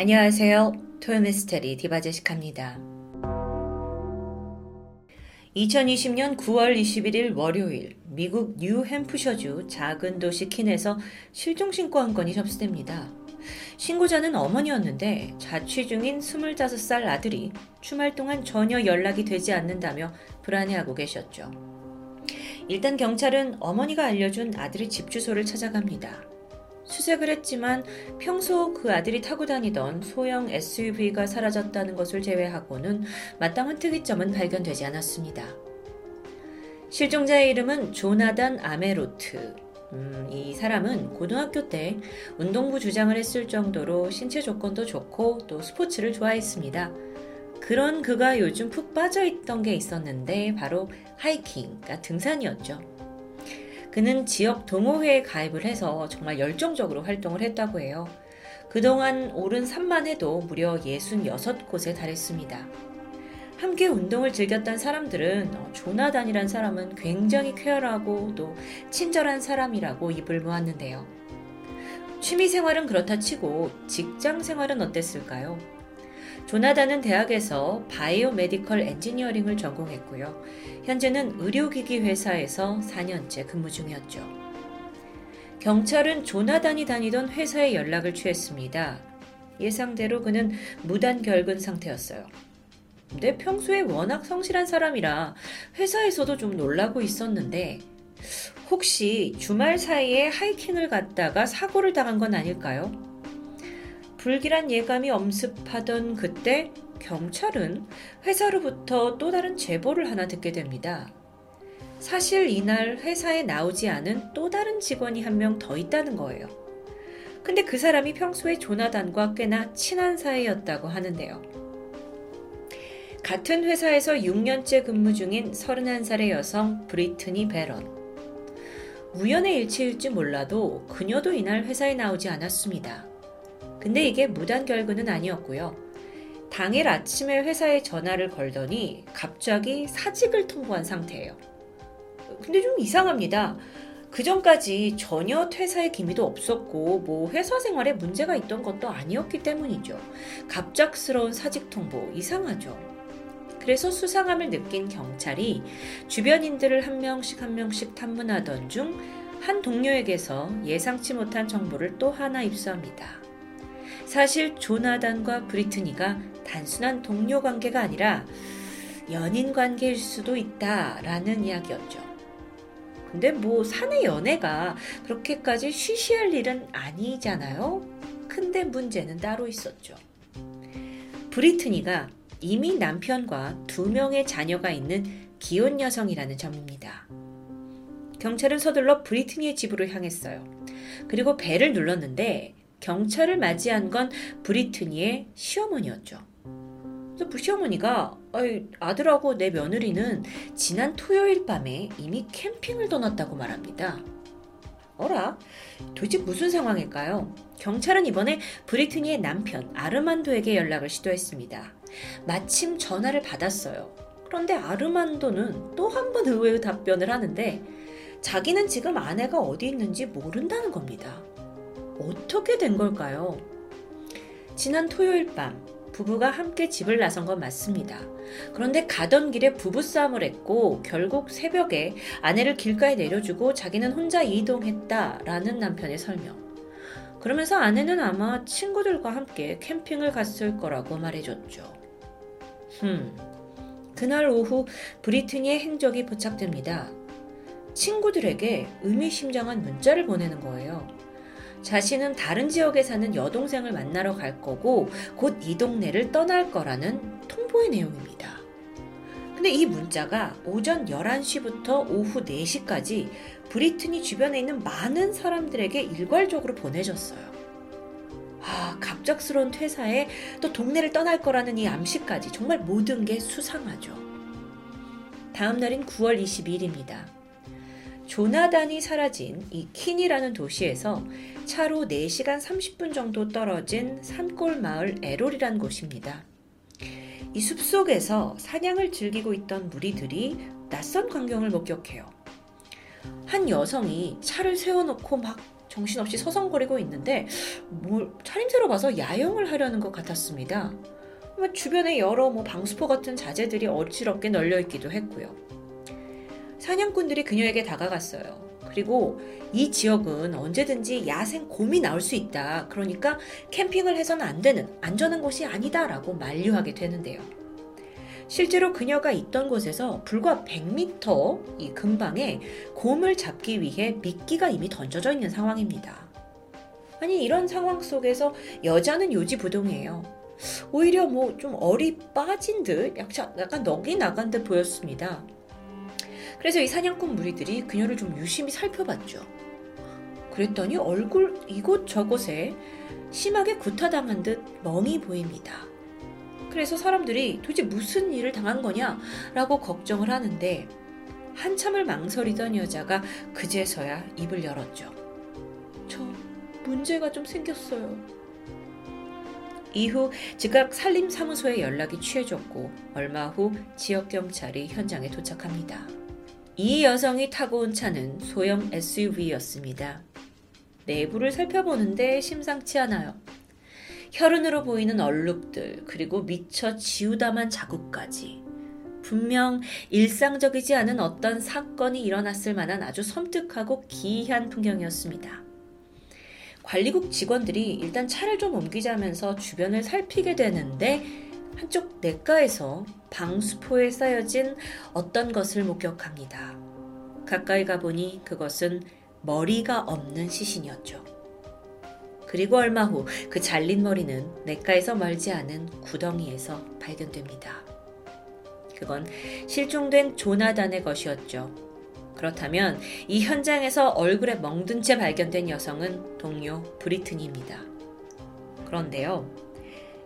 안녕하세요. 토요미스테리 디바제시카입니다. 2020년 9월 21일 월요일 미국 뉴햄프셔주 작은 도시 킨에서 실종신고 한 건이 접수됩니다. 신고자는 어머니였는데 자취 중인 25살 아들이 주말 동안 전혀 연락이 되지 않는다며 불안해하고 계셨죠. 일단 경찰은 어머니가 알려준 아들의 집 주소를 찾아갑니다. 수색을 했지만 평소 그 아들이 타고 다니던 소형 SUV가 사라졌다는 것을 제외하고는 마땅한 특이점은 발견되지 않았습니다. 실종자의 이름은 조나단 아메로트. 이 사람은 고등학교 때 운동부 주장을 했을 정도로 신체 조건도 좋고 또 스포츠를 좋아했습니다. 그런 그가 요즘 푹 빠져있던 게 있었는데 바로 하이킹, 그러니까 등산이었죠. 그는 지역 동호회에 가입을 해서 정말 열정적으로 활동을 했다고 해요. 그동안 오른 산만 해도 무려 66곳에 달했습니다. 함께 운동을 즐겼던 사람들은 조나단이란 사람은 굉장히 쾌활하고 또 친절한 사람이라고 입을 모았는데요. 취미생활은 그렇다 치고 직장생활은 어땠을까요? 조나단은 대학에서 바이오메디컬 엔지니어링을 전공했고요. 현재는 의료기기 회사에서 4년째 근무 중이었죠. 경찰은 조나단이 다니던 회사에 연락을 취했습니다. 예상대로 그는 무단결근 상태였어요. 근데 평소에 워낙 성실한 사람이라 회사에서도 좀 놀라고 있었는데 혹시 주말 사이에 하이킹을 갔다가 사고를 당한 건 아닐까요? 불길한 예감이 엄습하던 그때 경찰은 회사로부터 또 다른 제보를 하나 듣게 됩니다. 사실 이날 회사에 나오지 않은 또 다른 직원이 한 명 더 있다는 거예요. 근데 그 사람이 평소에 조나단과 꽤나 친한 사이였다고 하는데요. 같은 회사에서 6년째 근무 중인 31살의 여성 브리트니 베런. 우연의 일치일지 몰라도 그녀도 이날 회사에 나오지 않았습니다. 근데 이게 무단결근은 아니었고요. 당일 아침에 회사에 전화를 걸더니 갑자기 사직을 통보한 상태예요. 근데 좀 이상합니다. 그전까지 전혀 퇴사의 기미도 없었고 뭐 회사 생활에 문제가 있던 것도 아니었기 때문이죠. 갑작스러운 사직 통보, 이상하죠. 그래서 수상함을 느낀 경찰이 주변인들을 한 명씩 탐문하던 중 한 동료에게서 예상치 못한 정보를 또 하나 입수합니다. 사실 조나단과 브리트니가 단순한 동료 관계가 아니라 연인 관계일 수도 있다라는 이야기였죠. 근데 뭐 사내 연애가 그렇게까지 쉬쉬할 일은 아니잖아요. 근데 문제는 따로 있었죠. 브리트니가 이미 남편과 2명의 자녀가 있는 기혼 여성이라는 점입니다. 경찰은 서둘러 브리트니의 집으로 향했어요. 그리고 벨을 눌렀는데 경찰을 맞이한 건 브리트니의 시어머니였죠. 그래서 시어머니가 아들하고 내 며느리는 지난 토요일 밤에 이미 캠핑을 떠났다고 말합니다. 어라? 도대체 무슨 상황일까요? 경찰은 이번에 브리트니의 남편 아르만도에게 연락을 시도했습니다. 마침 전화를 받았어요. 그런데 아르만도는 또 한 번 의외의 답변을 하는데 자기는 지금 아내가 어디 있는지 모른다는 겁니다. 어떻게 된 걸까요? 지난 토요일 밤 부부가 함께 집을 나선 건 맞습니다. 그런데 가던 길에 부부싸움을 했고 결국 새벽에 아내를 길가에 내려주고 자기는 혼자 이동했다라는 남편의 설명. 그러면서 아내는 아마 친구들과 함께 캠핑을 갔을 거라고 말해줬죠. 그날 오후 브리트니의 행적이 포착됩니다. 친구들에게 의미심장한 문자를 보내는 거예요. 자신은 다른 지역에 사는 여동생을 만나러 갈 거고 곧 이 동네를 떠날 거라는 통보의 내용입니다. 근데 이 문자가 오전 11시부터 오후 4시까지 브리트니 주변에 있는 많은 사람들에게 일괄적으로 보내졌어요. 갑작스러운 퇴사에 또 동네를 떠날 거라는 이 암시까지 정말 모든 게 수상하죠. 다음 날인 9월 22일입니다. 조나단이 사라진 이 킨이라는 도시에서 차로 4시간 30분 정도 떨어진 산골 마을 에롤이란 곳입니다. 이 숲속에서 사냥을 즐기고 있던 무리들이 낯선 광경을 목격해요. 한 여성이 차를 세워놓고 막 정신없이 서성거리고 있는데 뭘 차림새로 봐서 야영을 하려는 것 같았습니다. 주변에 여러 방수포 같은 자재들이 어지럽게 널려있기도 했고요. 사냥꾼들이 그녀에게 다가갔어요. 그리고 이 지역은 언제든지 야생 곰이 나올 수 있다. 그러니까 캠핑을 해서는 안 되는 안전한 곳이 아니다 라고 만류하게 되는데요. 실제로 그녀가 있던 곳에서 불과 100m 이 근방에 곰을 잡기 위해 미끼가 이미 던져져 있는 상황입니다. 아니 이런 상황 속에서 여자는 요지부동이에요. 오히려 좀 얼이 빠진 듯 약간 넋이 나간 듯 보였습니다. 그래서 이 사냥꾼 무리들이 그녀를 좀 유심히 살펴봤죠. 그랬더니 얼굴 이곳저곳에 심하게 구타당한 듯 멍이 보입니다. 그래서 사람들이 도대체 무슨 일을 당한 거냐 라고 걱정을 하는데 한참을 망설이던 여자가 그제서야 입을 열었죠. 저 문제가 좀 생겼어요. 이후 즉각 산림사무소에 연락이 취해졌고 얼마 후 지역경찰이 현장에 도착합니다. 이 여성이 타고 온 차는 소형 SUV였습니다. 내부를 살펴보는데 심상치 않아요. 혈흔으로 보이는 얼룩들 그리고 미처 지우다만 자국까지 분명 일상적이지 않은 어떤 사건이 일어났을 만한 아주 섬뜩하고 기이한 풍경이었습니다. 관리국 직원들이 일단 차를 좀 옮기자면서 주변을 살피게 되는데 한쪽 냇가에서 방수포에 쌓여진 어떤 것을 목격합니다. 가까이 가보니 그것은 머리가 없는 시신이었죠. 그리고 얼마 후 그 잘린 머리는 냇가에서 멀지 않은 구덩이에서 발견됩니다. 그건 실종된 조나단의 것이었죠. 그렇다면 이 현장에서 얼굴에 멍든 채 발견된 여성은 동료 브리트니입니다. 그런데요.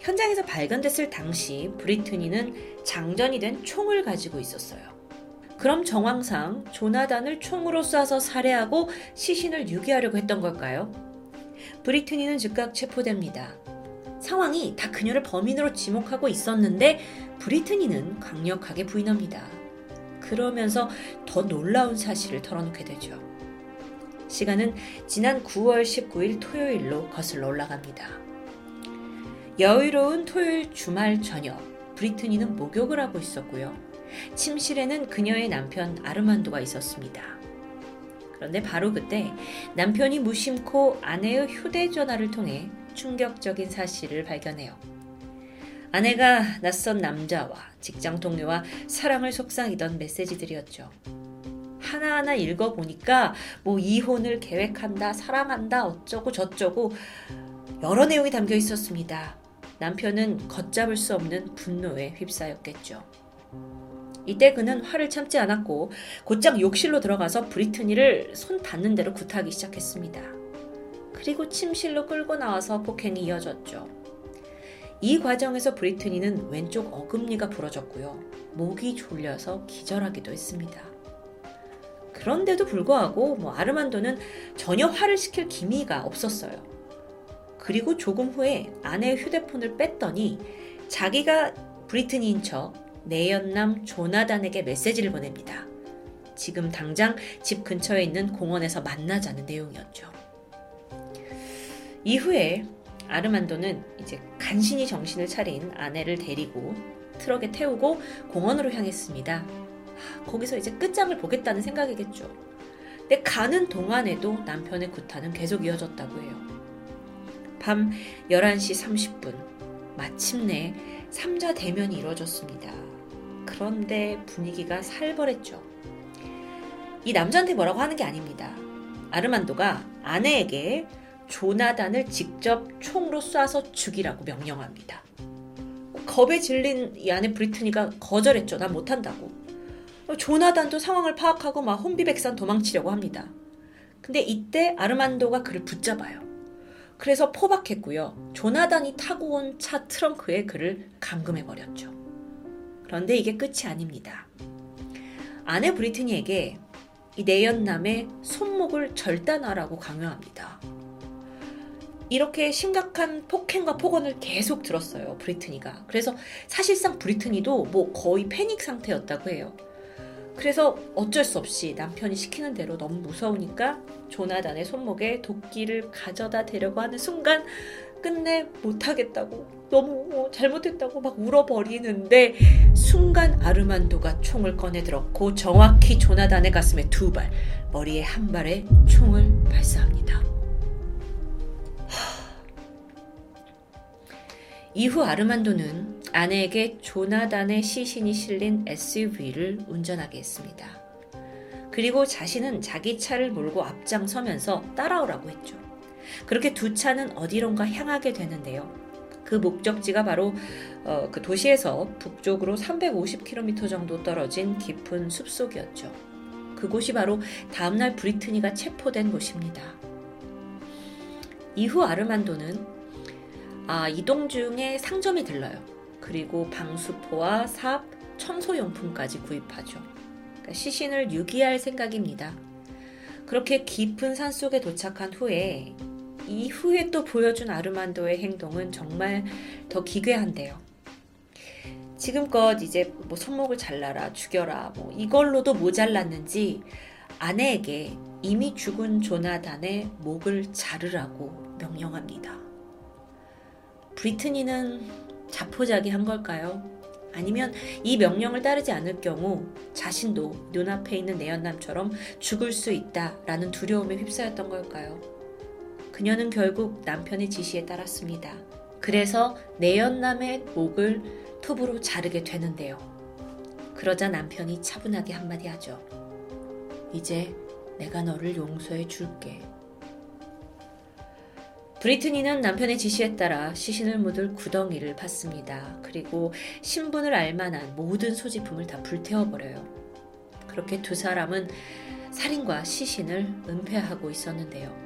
현장에서 발견됐을 당시 브리트니는 장전이 된 총을 가지고 있었어요. 그럼 정황상 조나단을 총으로 쏴서 살해하고 시신을 유기하려고 했던 걸까요? 브리트니는 즉각 체포됩니다. 상황이 다 그녀를 범인으로 지목하고 있었는데 브리트니는 강력하게 부인합니다. 그러면서 더 놀라운 사실을 털어놓게 되죠. 시간은 지난 9월 19일 토요일로 거슬러 올라갑니다. 여유로운 토요일 주말 저녁, 브리트니는 목욕을 하고 있었고요. 침실에는 그녀의 남편 아르만도가 있었습니다. 그런데 바로 그때 남편이 무심코 아내의 휴대전화를 통해 충격적인 사실을 발견해요. 아내가 낯선 남자와 직장 동료와 사랑을 속삭이던 메시지들이었죠. 하나하나 읽어보니까 이혼을 계획한다, 사랑한다, 어쩌고 저쩌고 여러 내용이 담겨 있었습니다. 남편은 걷잡을 수 없는 분노에 휩싸였겠죠. 이때 그는 화를 참지 않았고 곧장 욕실로 들어가서 브리트니를 손 닿는 대로 구타하기 시작했습니다. 그리고 침실로 끌고 나와서 폭행이 이어졌죠. 이 과정에서 브리트니는 왼쪽 어금니가 부러졌고요. 목이 졸려서 기절하기도 했습니다. 그런데도 불구하고 아르만도는 전혀 화를 시킬 기미가 없었어요. 그리고 조금 후에 아내의 휴대폰을 뺐더니 자기가 브리트니인 척 내연남 조나단에게 메시지를 보냅니다. 지금 당장 집 근처에 있는 공원에서 만나자는 내용이었죠. 이후에 아르만도는 이제 간신히 정신을 차린 아내를 데리고 트럭에 태우고 공원으로 향했습니다. 거기서 이제 끝장을 보겠다는 생각이겠죠. 근데 가는 동안에도 남편의 구타는 계속 이어졌다고 해요. 밤 11시 30분 마침내 3자 대면이 이루어졌습니다. 그런데 분위기가 살벌했죠. 이 남자한테 뭐라고 하는 게 아닙니다. 아르만도가 아내에게 조나단을 직접 총으로 쏴서 죽이라고 명령합니다. 겁에 질린 이 아내 브리트니가 거절했죠. 난 못한다고. 조나단도 상황을 파악하고 혼비백산 도망치려고 합니다. 근데 이때 아르만도가 그를 붙잡아요. 그래서 포박했고요. 조나단이 타고 온 차 트렁크에 그를 감금해버렸죠. 그런데 이게 끝이 아닙니다. 아내 브리트니에게 이 내연남의 손목을 절단하라고 강요합니다. 이렇게 심각한 폭행과 폭언을 계속 들었어요, 브리트니가. 그래서 사실상 브리트니도 거의 패닉 상태였다고 해요. 그래서 어쩔 수 없이 남편이 시키는 대로 너무 무서우니까 조나단의 손목에 도끼를 가져다 대려고 하는 순간 끝내 못하겠다고 너무 잘못했다고 막 울어버리는데 순간 아르만도가 총을 꺼내 들었고 정확히 조나단의 가슴에 2발, 머리에 1발의 총을 발사합니다. 이후 아르만도는 아내에게 조나단의 시신이 실린 SUV를 운전하게 했습니다. 그리고 자신은 자기 차를 몰고 앞장서면서 따라오라고 했죠. 그렇게 두 차는 어디론가 향하게 되는데요. 그 목적지가 바로 그 도시에서 북쪽으로 350km 정도 떨어진 깊은 숲속이었죠. 그곳이 바로 다음날 브리트니가 체포된 곳입니다. 이후 아르만도는 이동 중에 상점이 들러요. 그리고 방수포와 삽, 청소용품까지 구입하죠. 그러니까 시신을 유기할 생각입니다. 그렇게 깊은 산속에 도착한 후에 이후에 또 보여준 아르만도의 행동은 정말 더 기괴한데요. 지금껏 이제 손목을 잘라라, 죽여라 이걸로도 모자랐는지 아내에게 이미 죽은 조나단의 목을 자르라고 명령합니다. 브리트니는 자포자기한 걸까요? 아니면 이 명령을 따르지 않을 경우 자신도 눈앞에 있는 내연남처럼 죽을 수 있다라는 두려움에 휩싸였던 걸까요? 그녀는 결국 남편의 지시에 따랐습니다. 그래서 내연남의 목을 톱으로 자르게 되는데요. 그러자 남편이 차분하게 한마디 하죠. 이제 내가 너를 용서해 줄게. 브리트니는 남편의 지시에 따라 시신을 묻을 구덩이를 팠습니다. 그리고 신분을 알만한 모든 소지품을 다 불태워버려요. 그렇게 두 사람은 살인과 시신을 은폐하고 있었는데요.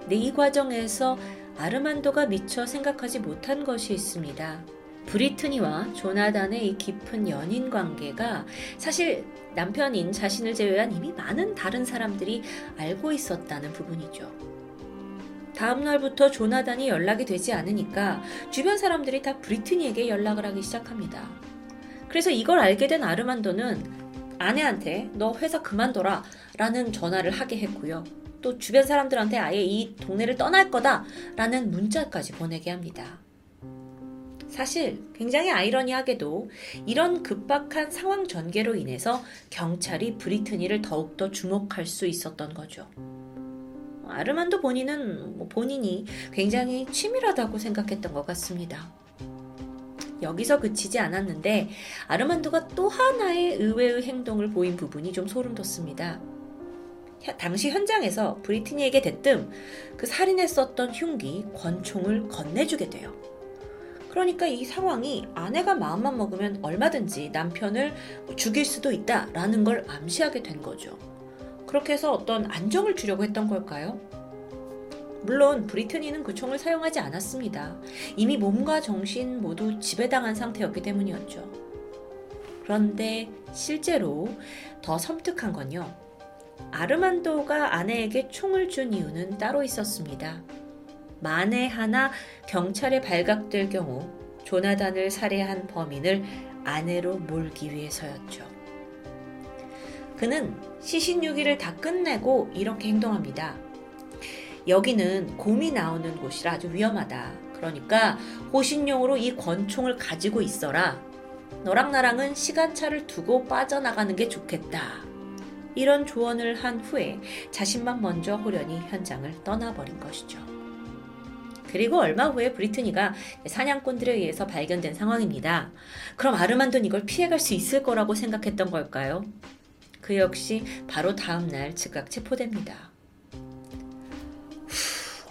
근데 이 과정에서 아르만도가 미처 생각하지 못한 것이 있습니다. 브리트니와 조나단의 이 깊은 연인 관계가 사실 남편인 자신을 제외한 이미 많은 다른 사람들이 알고 있었다는 부분이죠. 다음 날부터 조나단이 연락이 되지 않으니까 주변 사람들이 다 브리트니에게 연락을 하기 시작합니다. 그래서 이걸 알게 된 아르만도는 아내한테 너 회사 그만둬라 라는 전화를 하게 했고요. 또 주변 사람들한테 아예 이 동네를 떠날 거다 라는 문자까지 보내게 합니다. 사실 굉장히 아이러니하게도 이런 급박한 상황 전개로 인해서 경찰이 브리트니를 더욱더 주목할 수 있었던 거죠. 아르만도 본인은 본인이 굉장히 치밀하다고 생각했던 것 같습니다. 여기서 그치지 않았는데 아르만도가 또 하나의 의외의 행동을 보인 부분이 좀 소름돋습니다. 당시 현장에서 브리트니에게 대뜸 그 살인에 썼던 흉기, 권총을 건네주게 돼요. 그러니까 이 상황이 아내가 마음만 먹으면 얼마든지 남편을 죽일 수도 있다라는 걸 암시하게 된 거죠. 그렇게 해서 어떤 안정을 주려고 했던 걸까요? 물론 브리트니는 그 총을 사용하지 않았습니다. 이미 몸과 정신 모두 지배당한 상태였기 때문이었죠. 그런데 실제로 더 섬뜩한 건요. 아르만도가 아내에게 총을 준 이유는 따로 있었습니다. 만에 하나 경찰에 발각될 경우 조나단을 살해한 범인을 아내로 몰기 위해서였죠. 그는 시신 유기를 다 끝내고 이렇게 행동합니다. 여기는 곰이 나오는 곳이라 아주 위험하다. 그러니까 호신용으로 이 권총을 가지고 있어라. 너랑 나랑은 시간차를 두고 빠져나가는 게 좋겠다. 이런 조언을 한 후에 자신만 먼저 호련히 현장을 떠나버린 것이죠. 그리고 얼마 후에 브리트니가 사냥꾼들에 의해서 발견된 상황입니다. 그럼 아르만도는 이걸 피해갈 수 있을 거라고 생각했던 걸까요? 그 역시 바로 다음날 즉각 체포됩니다.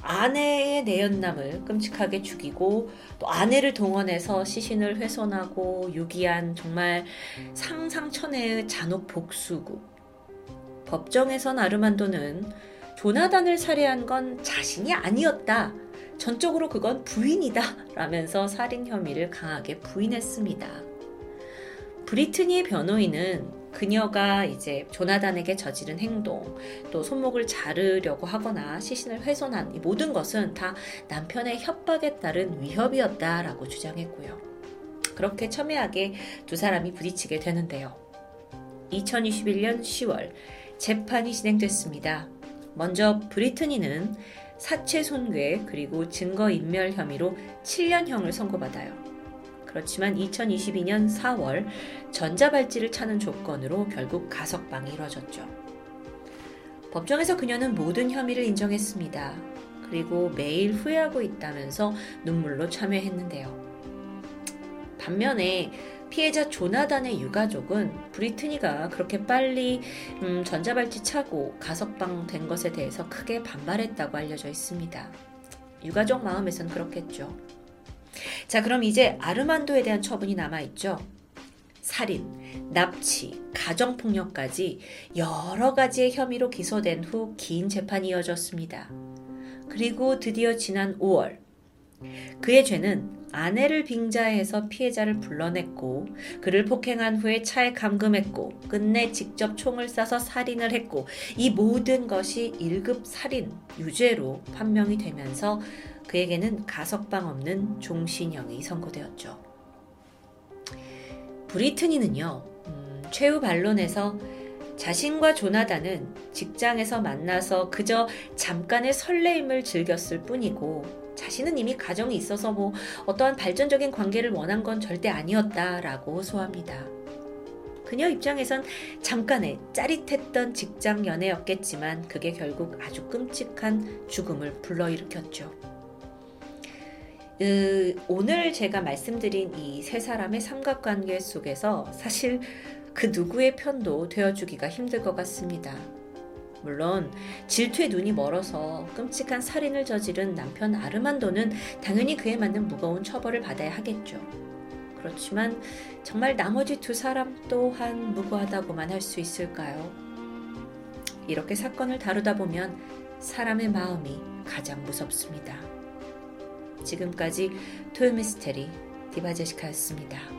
아내의 내연남을 끔찍하게 죽이고 또 아내를 동원해서 시신을 훼손하고 유기한 정말 상상천외의 잔혹 복수고 법정에선 아르만도는 조나단을 살해한 건 자신이 아니었다. 전적으로 그건 부인이다. 라면서 살인 혐의를 강하게 부인했습니다. 브리트니의 변호인은 그녀가 이제 조나단에게 저지른 행동, 또 손목을 자르려고 하거나 시신을 훼손한 이 모든 것은 다 남편의 협박에 따른 위협이었다라고 주장했고요. 그렇게 첨예하게 두 사람이 부딪히게 되는데요. 2021년 10월 재판이 진행됐습니다. 먼저 브리트니는 사체 손괴 그리고 증거인멸 혐의로 7년형을 선고받아요. 그렇지만 2022년 4월 전자발찌를 차는 조건으로 결국 가석방이 이뤄졌죠. 법정에서 그녀는 모든 혐의를 인정했습니다. 그리고 매일 후회하고 있다면서 눈물로 참여했는데요. 반면에 피해자 조나단의 유가족은 브리트니가 그렇게 빨리 전자발찌 차고 가석방 된 것에 대해서 크게 반발했다고 알려져 있습니다. 유가족 마음에선 그렇겠죠. 자, 그럼 이제 아르만도에 대한 처분이 남아있죠. 살인, 납치, 가정폭력까지 여러 가지의 혐의로 기소된 후 긴 재판이 이어졌습니다. 그리고 드디어 지난 5월 그의 죄는 아내를 빙자해서 피해자를 불러냈고 그를 폭행한 후에 차에 감금했고 끝내 직접 총을 쏴서 살인을 했고 이 모든 것이 1급 살인 유죄로 판명이 되면서 그에게는 가석방 없는 종신형이 선고되었죠. 브리트니는요, 최후 반론에서 자신과 조나단은 직장에서 만나서 그저 잠깐의 설레임을 즐겼을 뿐이고 자신은 이미 가정이 있어서 어떠한 발전적인 관계를 원한 건 절대 아니었다라고 호소합니다. 그녀 입장에선 잠깐의 짜릿했던 직장 연애였겠지만 그게 결국 아주 끔찍한 죽음을 불러일으켰죠. 오늘 제가 말씀드린 이 세 사람의 삼각관계 속에서 사실 그 누구의 편도 되어주기가 힘들 것 같습니다. 물론 질투에 눈이 멀어서 끔찍한 살인을 저지른 남편 아르만도는 당연히 그에 맞는 무거운 처벌을 받아야 하겠죠. 그렇지만 정말 나머지 두 사람 또한 무고하다고만 할 수 있을까요? 이렇게 사건을 다루다 보면 사람의 마음이 가장 무섭습니다. 지금까지 토요미스테리 디바제시카였습니다.